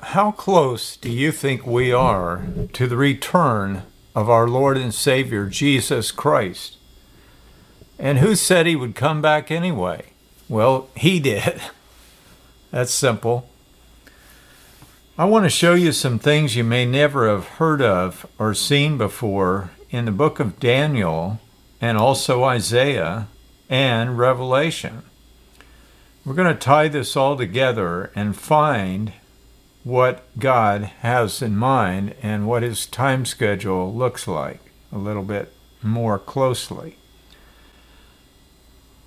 How close do you think we are to the return of our Lord and Savior, Jesus Christ? And who said he would come back anyway? Well, he did. That's simple. I want to show you some things you may never have heard of or seen before in the book of Daniel and also Isaiah and Revelation. We're going to tie this all together and find what God has in mind and what his time schedule looks like a little bit more closely.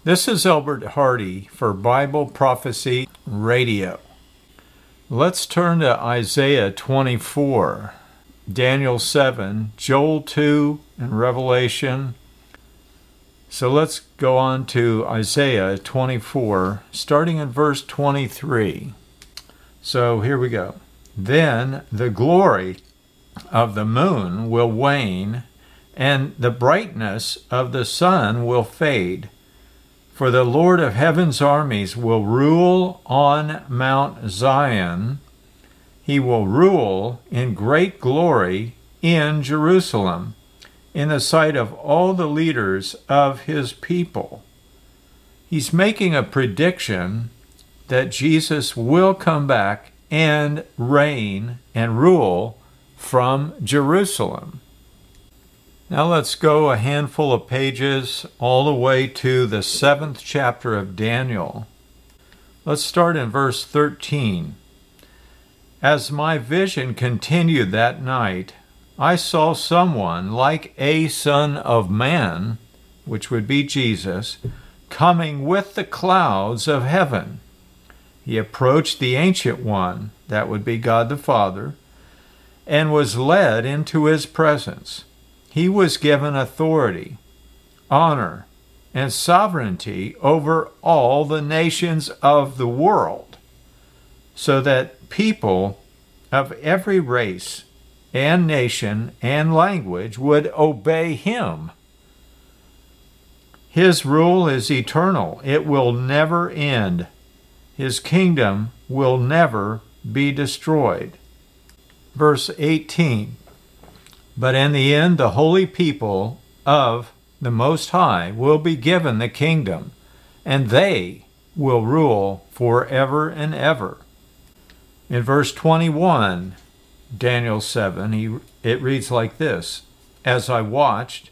This is Albert Hardy for Bible Prophecy Radio. Let's turn to Isaiah 24, Daniel 7, Joel 2, and Revelation. So let's go on to Isaiah 24, starting in verse 23. So here we go. Then the glory of the moon will wane, and the brightness of the sun will fade. For the Lord of heaven's armies will rule on Mount Zion. He will rule in great glory in Jerusalem, in the sight of all the leaders of his people. He's making a prediction that Jesus will come back and reign and rule from Jerusalem. Now let's go a handful of pages all the way to the 7th chapter of Daniel. Let's start in verse 13. As my vision continued that night, I saw someone like a son of man, which would be Jesus, coming with the clouds of heaven. He approached the Ancient One, that would be God the Father, and was led into his presence. He was given authority, honor, and sovereignty over all the nations of the world, so that people of every race and nation and language would obey him. His rule is eternal. It will never end. His kingdom will never be destroyed. Verse 18. But in the end, the holy people of the Most High will be given the kingdom, and they will rule forever and ever. In verse 21, Daniel 7, it reads like this. As I watched,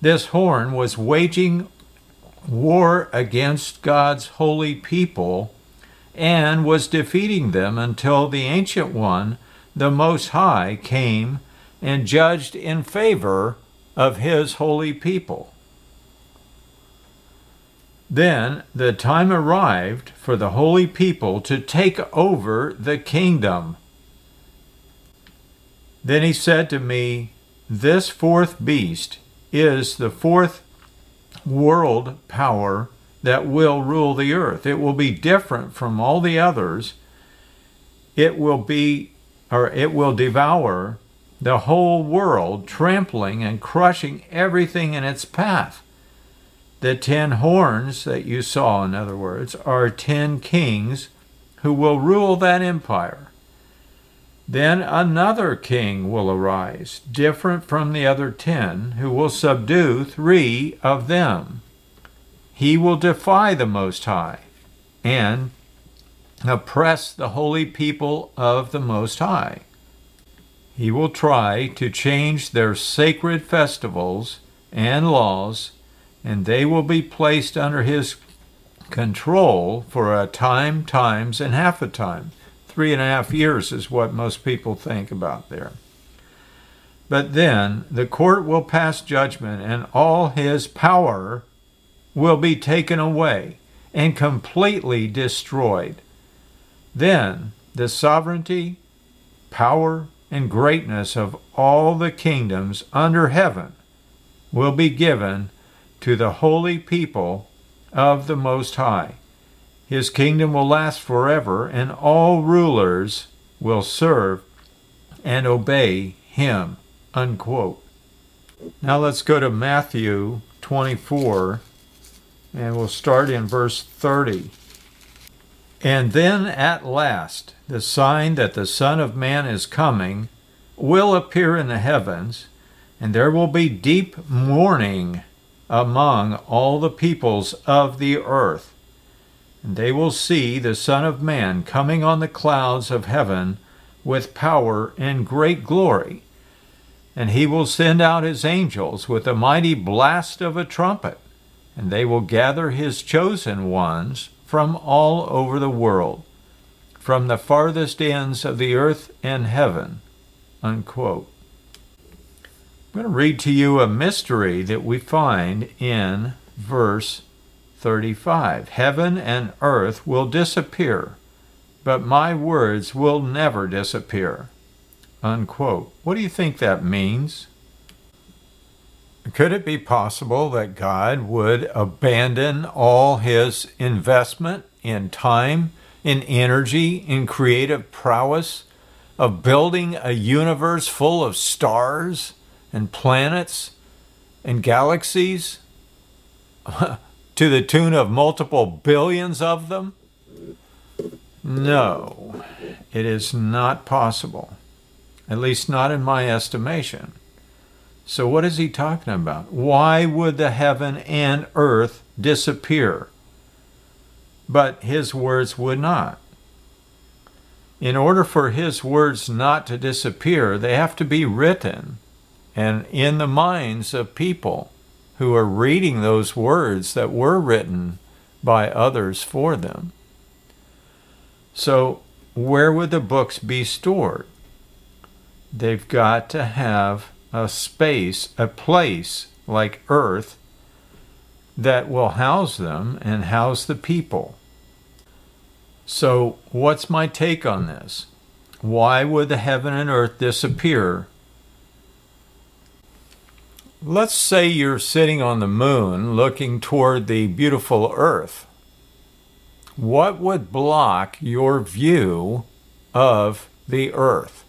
this horn was waging war against God's holy people and was defeating them until the Ancient One, the Most High, came and judged in favor of his holy people. Then the time arrived for the holy people to take over the kingdom. Then he said to me, this fourth beast is the fourth world power that will rule the earth. It will be different from all the others. It will devour the whole world, trampling and crushing everything in its path. The 10 horns that you saw, in other words, are 10 kings who will rule that empire. Then another king will arise, different from the other 10, who will subdue 3 of them. He will defy the Most High and oppress the holy people of the Most High. He will try to change their sacred festivals and laws, and they will be placed under his control for a time, times, and half a time. 3.5 years is what most people think about there. But then the court will pass judgment, and all his power will be taken away and completely destroyed. Then the sovereignty, power, and greatness of all the kingdoms under heaven will be given to the holy people of the Most High. His kingdom will last forever, and all rulers will serve and obey him. Unquote. Now let's go to Matthew 24, and we'll start in verse 30. And then at last, the sign that the Son of Man is coming will appear in the heavens, and there will be deep mourning among all the peoples of the earth. And they will see the Son of Man coming on the clouds of heaven with power and great glory. And he will send out his angels with a mighty blast of a trumpet, and they will gather his chosen ones from all over the world, from the farthest ends of the earth and heaven." Unquote. I'm going to read to you a mystery that we find in verse 35. "Heaven and earth will disappear, but my words will never disappear." Unquote. What do you think that means? Could it be possible that God would abandon all his investment in time, in energy, in creative prowess, of building a universe full of stars and planets and galaxies to the tune of multiple billions of them? No, it is not possible, at least not in my estimation. So what is he talking about? Why would the heaven and earth disappear? But his words would not. In order for his words not to disappear, they have to be written and in the minds of people who are reading those words that were written by others for them. So where would the books be stored? They've got to have a space, a place like earth that will house them and house the people. So what's my take on this? Why would the heaven and earth disappear? Let's say you're sitting on the moon looking toward the beautiful earth. What would block your view of the earth?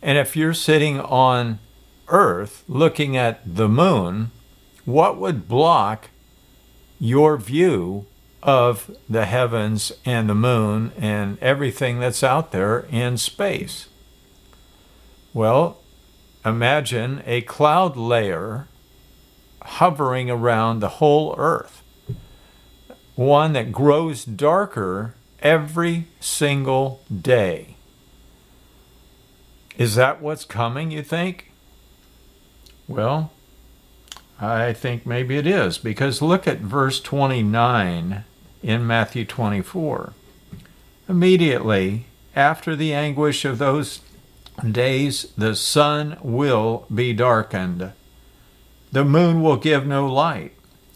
And if you're sitting on earth looking at the moon, what would block your view of the heavens and the moon and everything that's out there in space? Well, imagine a cloud layer hovering around the whole earth, one that grows darker every single day. Is that what's coming, you think? Well, I think maybe it is, because look at verse 29 in Matthew 24. "Immediately after the anguish of those days, the sun will be darkened. The moon will give no light.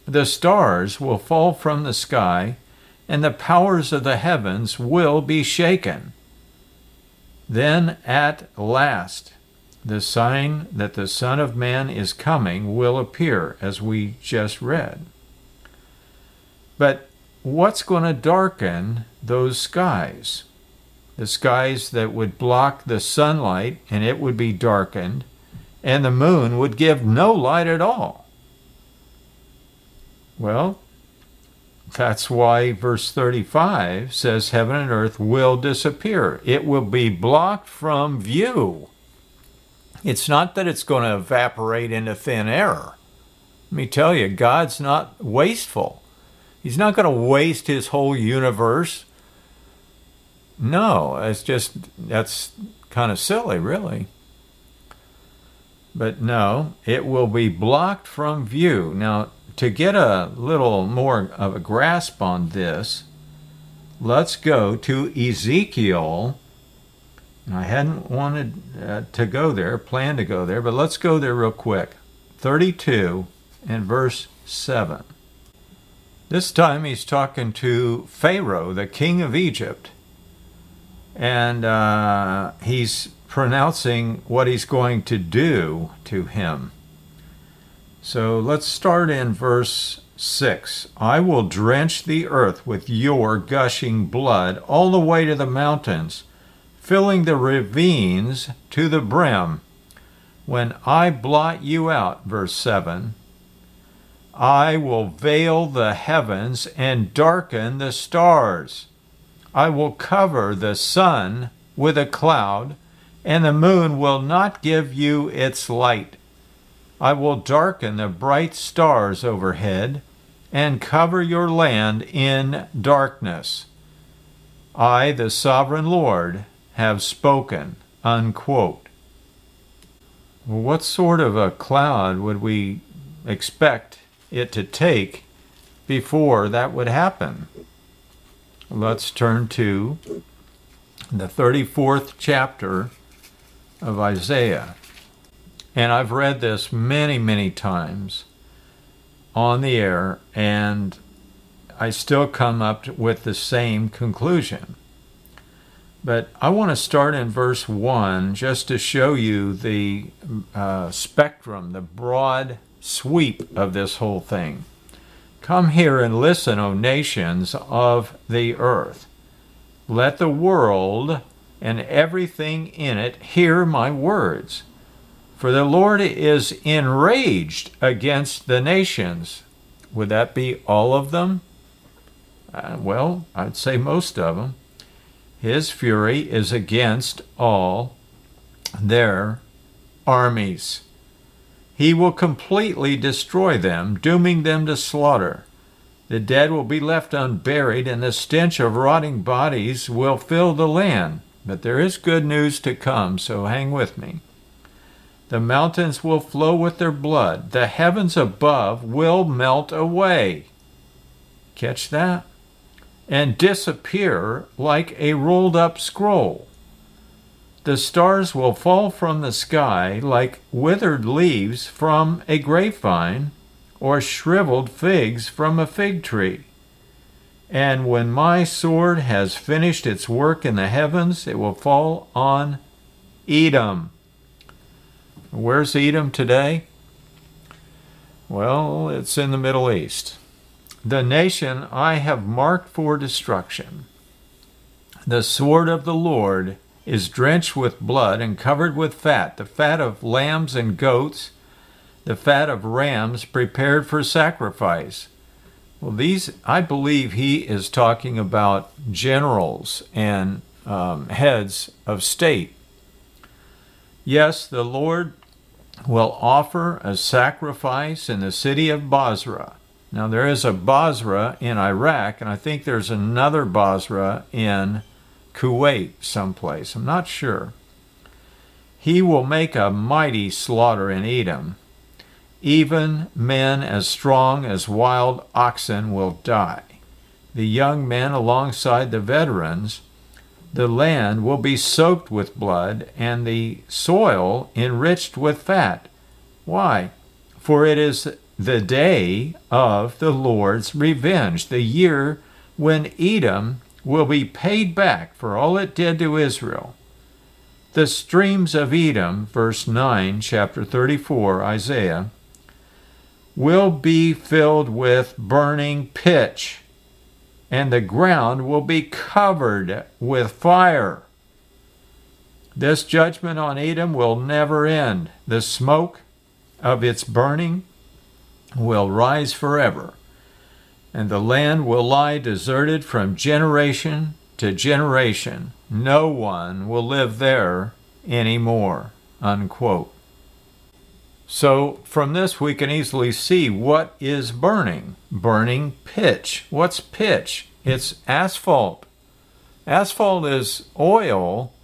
The stars will fall from the sky, and the powers of the heavens will be shaken. Then at last, the sign that the Son of Man is coming will appear," as we just read. But what's going to darken those skies? The skies that would block the sunlight, and it would be darkened, and the moon would give no light at all. Well, that's why verse 35 says heaven and earth will disappear. It will be blocked from view. It's not that it's going to evaporate into thin air. Let me tell you, God's not wasteful. He's not going to waste his whole universe. No, that's kind of silly, really. But no, it will be blocked from view. Now, to get a little more of a grasp on this, let's go to Ezekiel. I hadn't wanted planned to go there, but let's go there real quick. 32 and verse 7. This time he's talking to Pharaoh, the king of Egypt, and he's pronouncing what he's going to do to him. So let's start in verse 6. "I will drench the earth with your gushing blood all the way to the mountains, filling the ravines to the brim. When I blot you out," verse 7, "I will veil the heavens and darken the stars, I will cover the sun with a cloud, and the moon will not give you its light. I will darken the bright stars overhead and cover your land in darkness. I, the sovereign Lord, have spoken." Unquote. What sort of a cloud would we expect it to take before that would happen? Let's turn to the 34th chapter of Isaiah. And I've read this many, many times on the air, and I still come up with the same conclusion. But I want to start in verse 1 just to show you the spectrum, the broad sweep of this whole thing. "Come here and listen, O nations of the earth. Let the world and everything in it hear my words. For the Lord is enraged against the nations." Would that be all of them? Well, I'd say most of them. "His fury is against all their armies. He will completely destroy them, dooming them to slaughter. The dead will be left unburied, and the stench of rotting bodies will fill the land." But there is good news to come, so hang with me. "The mountains will flow with their blood. The heavens above will melt away." Catch that? "And disappear like a rolled-up scroll. The stars will fall from the sky like withered leaves from a grapevine or shriveled figs from a fig tree. And when my sword has finished its work in the heavens, it will fall on Edom." Where's Edom today? Well, it's in the Middle East. "The nation I have marked for destruction. The sword of the Lord is drenched with blood and covered with fat, the fat of lambs and goats, the fat of rams prepared for sacrifice." Well, these, I believe he is talking about generals and heads of state. "Yes, the Lord will offer a sacrifice in the city of Basra." Now, there is a Basra in Iraq, and I think there's another Basra in Kuwait someplace. I'm not sure. "He will make a mighty slaughter in Edom. Even men as strong as wild oxen will die. The young men alongside the veterans. The land will be soaked with blood, and the soil enriched with fat." Why? "For it is the day of the Lord's revenge, the year when Edom will be paid back for all it did to Israel. The streams of Edom," verse 9, chapter 34, Isaiah, "will be filled with burning pitch, and the ground will be covered with fire. This judgment on Edom will never end. The smoke of its burning will rise forever, and the land will lie deserted from generation to generation. No one will live there anymore." Unquote. So from this we can easily see what is burning. Burning pitch. What's pitch? It's asphalt. Asphalt is oil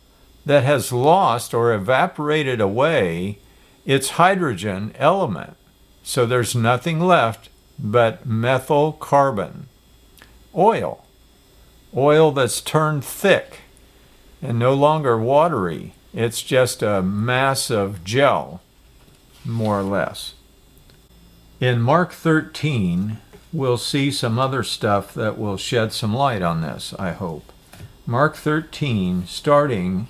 that has lost or evaporated away its hydrogen element. So there's nothing left but methyl carbon. Oil. Oil that's turned thick and no longer watery. It's just a mass of gel, more or less. In Mark 13, we'll see some other stuff that will shed some light on this, I hope. Mark 13, starting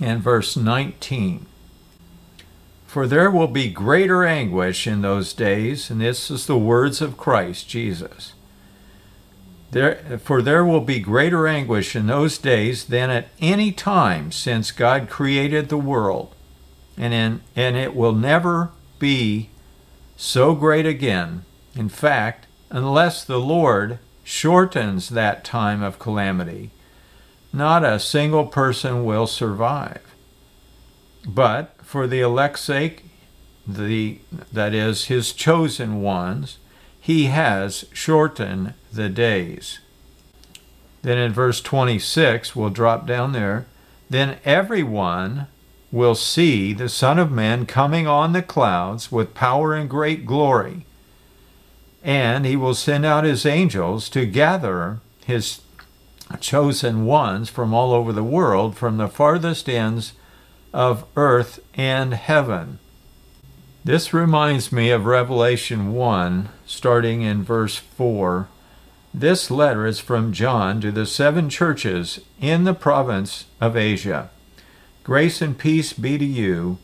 in verse 19. "For there will be greater anguish in those days," and this is the words of Christ Jesus. "For there will be greater anguish in those days than at any time since God created the world. And it will never be so great again. In fact, unless the Lord shortens that time of calamity. Not a single person will survive. But for the elect's sake, that is, his chosen ones, he has shortened the days. Then in verse 26, we'll drop down there, then everyone will see the Son of Man coming on the clouds with power and great glory. And he will send out his angels to gather his chosen ones from all over the world, from the farthest ends of earth and heaven. This reminds me of Revelation 1, starting in verse 4. This letter is from John to the seven churches in the province of Asia. Grace and peace be to you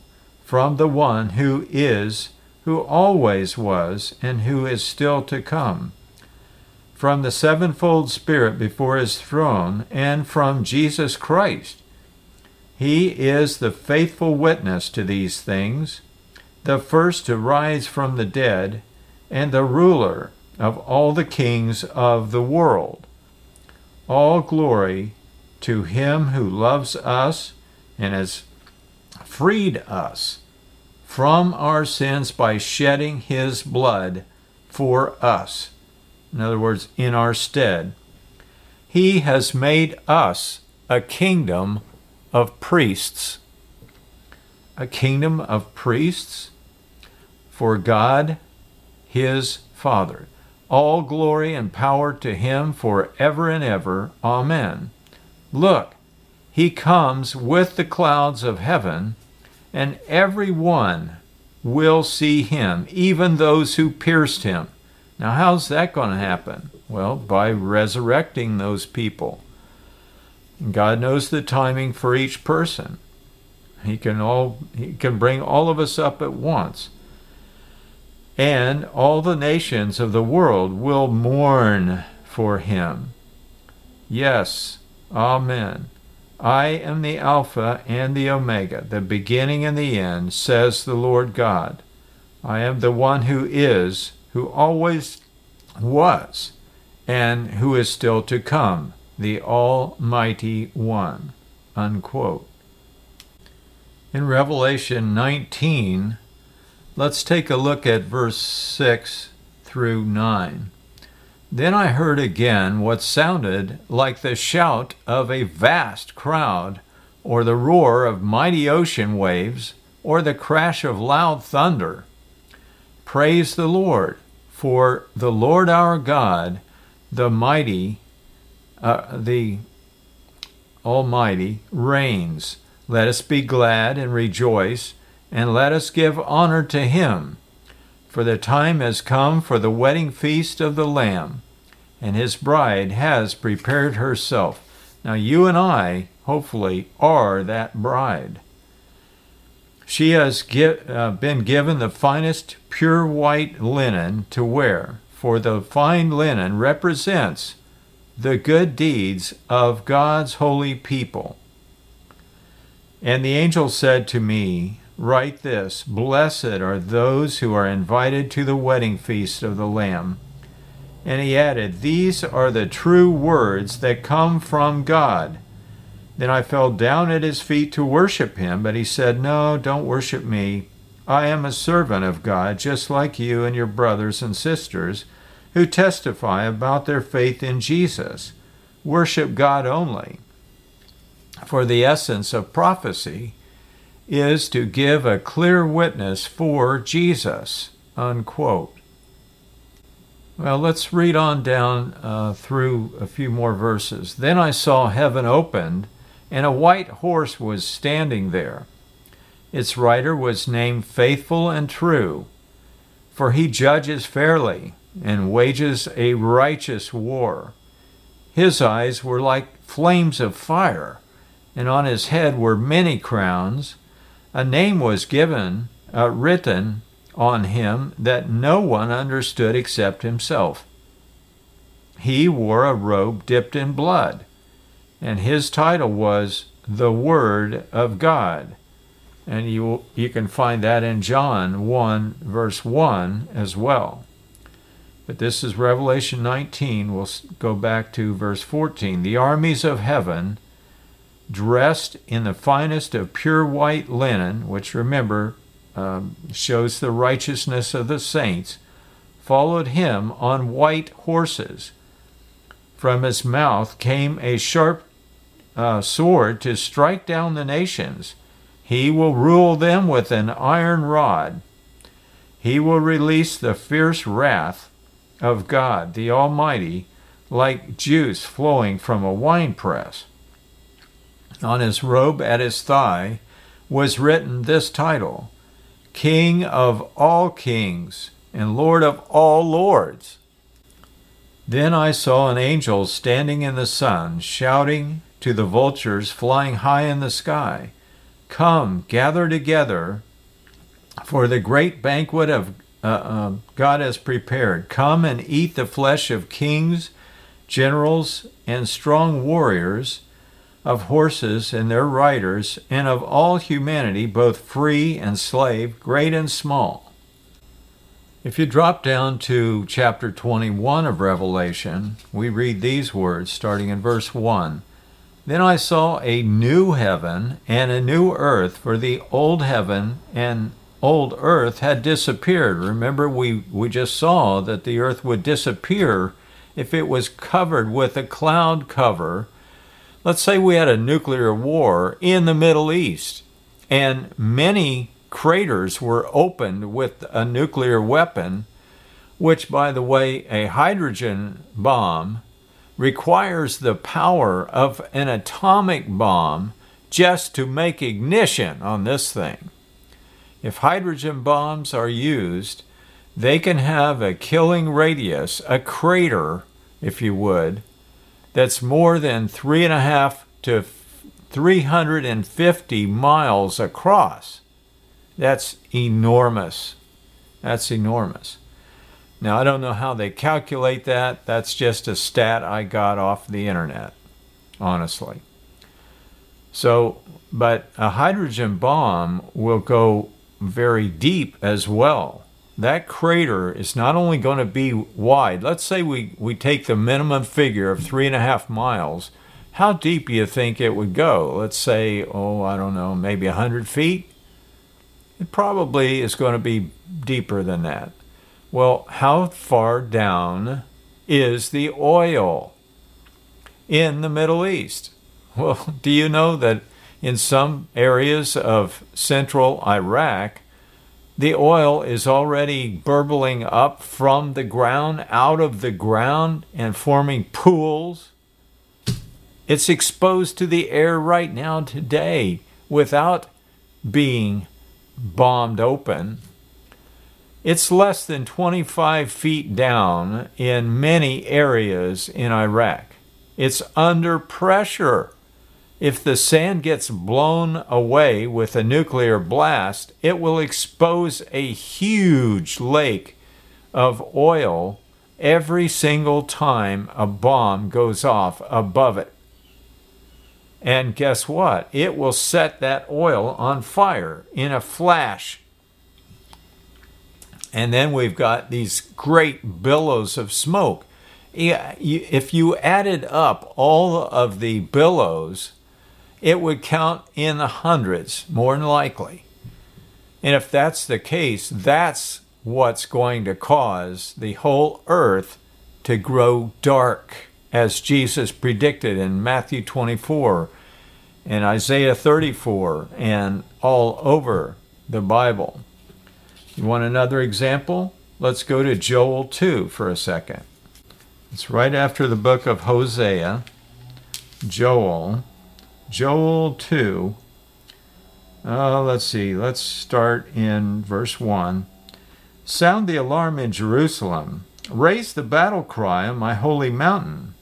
from the one who is, who always was, and who is still to come, from the sevenfold Spirit before his throne, and from Jesus Christ. He is the faithful witness to these things, the first to rise from the dead, and the ruler of all the kings of the world. All glory to him who loves us and has freed us from our sins by shedding his blood for us. In other words, in our stead. He has made us a kingdom of priests. A kingdom of priests for God, his Father. All glory and power to him forever and ever. Amen. Look, he comes with the clouds of heaven, and everyone will see him, even those who pierced him. Now, how's that going to happen? Well, by resurrecting those people. And God knows the timing for each person. He can bring all of us up at once. And all the nations of the world will mourn for him. Yes, amen. I am the Alpha and the Omega, the beginning and the end, says the Lord God. I am the one who is, who always was, and who is still to come, the Almighty One, unquote. In Revelation 19, let's take a look at verse 6 through 9. Then I heard again what sounded like the shout of a vast crowd, or the roar of mighty ocean waves, or the crash of loud thunder. Praise the Lord, for the Lord our God, the mighty, the Almighty, reigns. Let us be glad and rejoice, and let us give honor to him. For the time has come for the wedding feast of the Lamb, and his bride has prepared herself. Now you and I, hopefully, are that bride. She has been given the finest pure white linen to wear, for the fine linen represents the good deeds of God's holy people. And the angel said to me, write this, blessed are those who are invited to the wedding feast of the Lamb. And he added, these are the true words that come from God. Then I fell down at his feet to worship him, but he said, no, don't worship me. I am a servant of God, just like you and your brothers and sisters who testify about their faith in Jesus. Worship God only. For the essence of prophecy is to give a clear witness for Jesus, unquote. Well, let's read on down through a few more verses. Then I saw heaven opened, and a white horse was standing there. Its rider was named Faithful and True, for he judges fairly and wages a righteous war. His eyes were like flames of fire, and on his head were many crowns. A name was written on him that no one understood except himself. He wore a robe dipped in blood, and his title was The Word of God. And you can find that in John 1, verse 1 as well. But this is Revelation 19. We'll go back to verse 14. The armies of heaven, dressed in the finest of pure white linen, which, remember, shows the righteousness of the saints, followed him on white horses. From his mouth came a sharp sword to strike down the nations. He will rule them with an iron rod. He will release the fierce wrath of God, the Almighty, like juice flowing from a winepress. On his robe at his thigh was written this title, King of all kings and Lord of all lords. Then I saw an angel standing in the sun, shouting to the vultures flying high in the sky, Come, gather together for the great banquet of God has prepared. Come and eat the flesh of kings, generals, and strong warriors, of horses and their riders, and of all humanity, both free and slave, great and small. If you drop down to chapter 21 of Revelation, we read these words starting in verse 1. Then I saw a new heaven and a new earth, for the old heaven and old earth had disappeared. Remember, we just saw that the earth would disappear if it was covered with a cloud cover. Let's say we had a nuclear war in the Middle East, and many craters were opened with a nuclear weapon, which, by the way, a hydrogen bomb requires the power of an atomic bomb just to make ignition on this thing. If hydrogen bombs are used, they can have a killing radius, a crater, if you would, that's more than 3.5 to 350 miles across. That's enormous. That's enormous. Now, I don't know how they calculate that. That's just a stat I got off the internet, honestly. So, but a hydrogen bomb will go very deep as well. That crater is not only going to be wide. Let's say we take the minimum figure of 3.5 miles. How deep do you think it would go? Let's say, I don't know, maybe 100 feet? It probably is going to be deeper than that. Well, how far down is the oil in the Middle East? Well, do you know that in some areas of central Iraq, the oil is already burbling up from the ground, out of the ground, and forming pools? It's exposed to the air right now today without being bombed open. It's less than 25 feet down in many areas in Iraq. It's under pressure. If the sand gets blown away with a nuclear blast, it will expose a huge lake of oil every single time a bomb goes off above it. And guess what? It will set that oil on fire in a flash. And then we've got these great billows of smoke. If you added up all of the billows, it would count in the hundreds, more than likely. And if that's the case, that's what's going to cause the whole earth to grow dark, as Jesus predicted in Matthew 24 and Isaiah 34 and all over the Bible. You want another example? Let's go to Joel 2 for a second. It's right after the book of Hosea. Joel 2, let's see, let's start in verse 1. Sound the alarm in Jerusalem. Raise the battle cry on my holy mountain.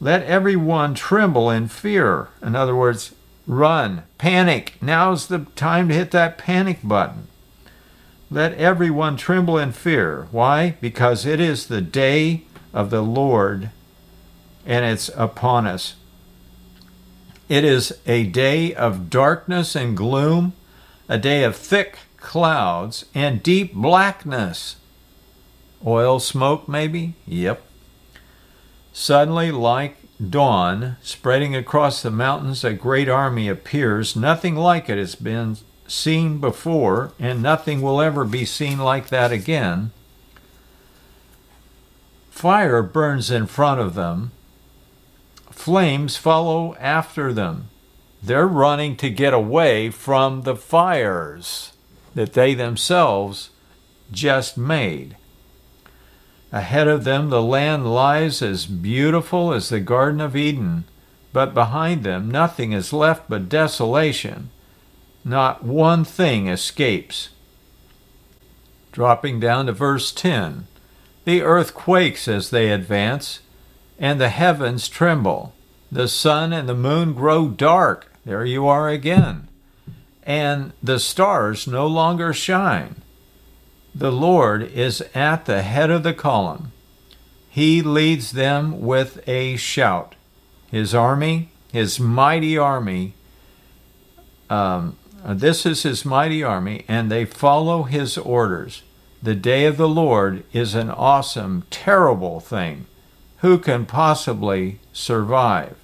Let everyone tremble in fear. In other words, run, panic. Now's the time to hit that panic button. Let everyone tremble in fear. Why? Because it is the day of the Lord, and it's upon us. It is a day of darkness and gloom, a day of thick clouds and deep blackness. Oil smoke, maybe? Yep. Suddenly, like dawn, spreading across the mountains, a great army appears. Nothing like it has been seen before, and nothing will ever be seen like that again. Fire burns in front of them. Flames follow after them. They're running to get away from the fires that they themselves just made. Ahead of them, the land lies as beautiful as the Garden of Eden, but behind them, nothing is left but desolation. Not one thing escapes. Dropping down to verse 10, the earth quakes as they advance, and the heavens tremble. The sun and the moon grow dark. There you are again. And the stars no longer shine. The Lord is at the head of the column. He leads them with a shout. His army, his mighty army, this is his mighty army, and they follow his orders. The day of the Lord is an awesome, terrible thing. Who can possibly survive?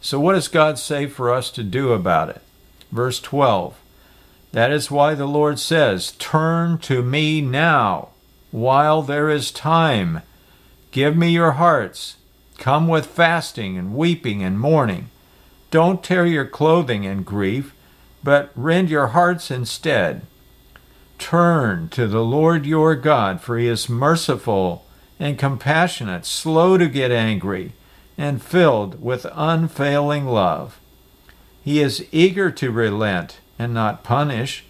So what does God say for us to do about it? Verse 12. That is why the Lord says, "Turn to me now, while there is time. Give me your hearts. Come with fasting and weeping and mourning. Don't tear your clothing in grief, but rend your hearts instead. Turn to the Lord your God, for he is merciful and compassionate, slow to get angry, and filled with unfailing love. He is eager to relent and not punish.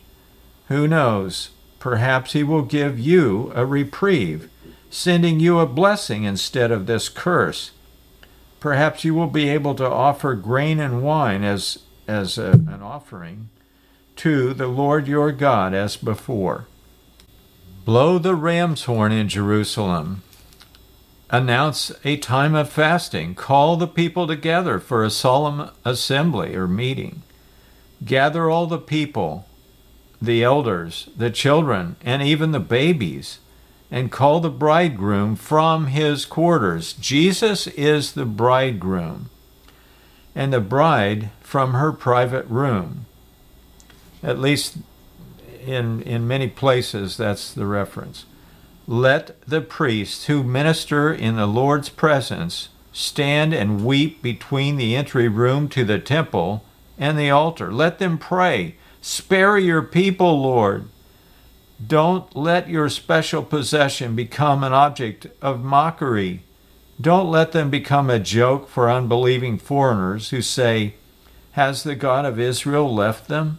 Who knows? Perhaps he will give you a reprieve, sending you a blessing instead of this curse. Perhaps you will be able to offer grain and wine as an offering to the Lord your God as before. Blow the ram's horn in Jerusalem. Announce a time of fasting. Call the people together for a solemn assembly or meeting. Gather all the people, the elders, the children, and even the babies, and call the bridegroom from his quarters. Jesus is the bridegroom, and the bride from her private room. At least in many places, that's the reference. Let the priests who minister in the Lord's presence stand and weep between the entry room to the temple and the altar. Let them pray. Spare your people, Lord. Don't let your special possession become an object of mockery. Don't let them become a joke for unbelieving foreigners who say, "Has the God of Israel left them?"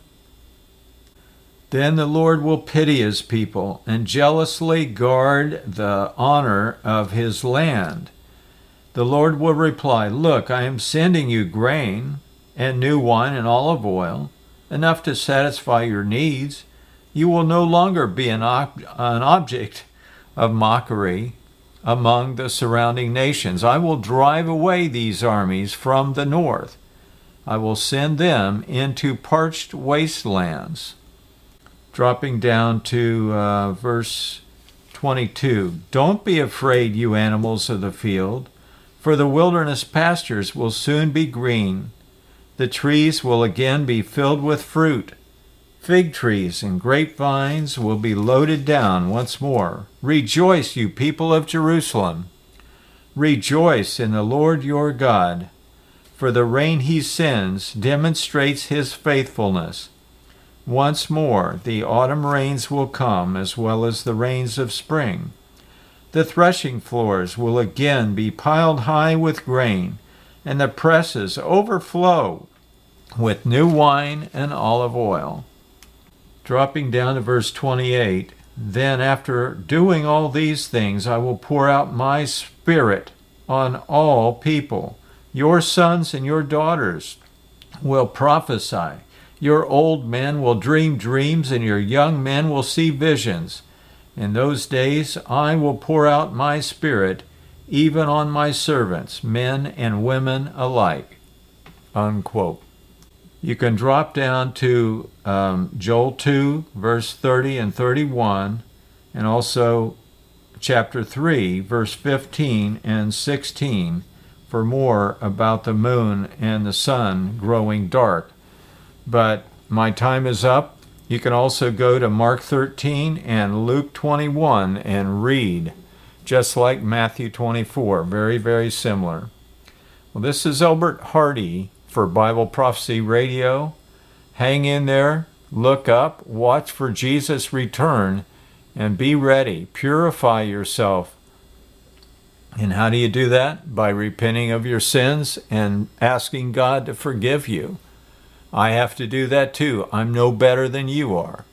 Then the Lord will pity his people and jealously guard the honor of his land. The Lord will reply, "Look, I am sending you grain and new wine and olive oil, enough to satisfy your needs. You will no longer be an object of mockery among the surrounding nations. I will drive away these armies from the north. I will send them into parched wastelands." Dropping down to verse 22. Don't be afraid, you animals of the field, for the wilderness pastures will soon be green. The trees will again be filled with fruit. Fig trees and grapevines will be loaded down once more. Rejoice, you people of Jerusalem. Rejoice in the Lord your God, for the rain he sends demonstrates his faithfulness. Once more, the autumn rains will come as well as the rains of spring. The threshing floors will again be piled high with grain, and the presses overflow with new wine and olive oil. Dropping down to verse 28, then after doing all these things, I will pour out my spirit on all people. Your sons and your daughters will prophesy. Your old men will dream dreams, and your young men will see visions. In those days, I will pour out my spirit even on my servants, men and women alike, unquote. You can drop down to Joel 2, verse 30 and 31, and also chapter 3, verse 15 and 16 for more about the moon and the sun growing dark. But my time is up. You can also go to Mark 13 and Luke 21 and read, just like Matthew 24, very, very similar. Well, this is Albert Hardy for Bible Prophecy Radio. Hang in there, look up, watch for Jesus' return, and be ready. Purify yourself. And how do you do that? By repenting of your sins and asking God to forgive you. I have to do that too. I'm no better than you are.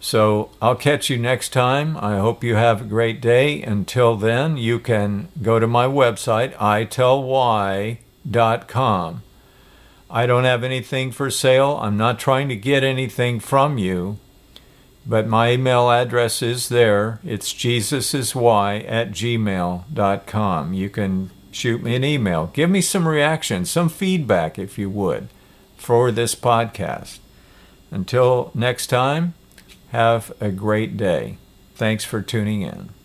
So I'll catch you next time. I hope you have a great day. Until then, you can go to my website, itellwhy.com. I don't have anything for sale. I'm not trying to get anything from you, but my email address is there. It's jesusiswhy@gmail.com. You can shoot me an email. Give me some reaction, some feedback, if you would, for this podcast. Until next time, have a great day. Thanks for tuning in.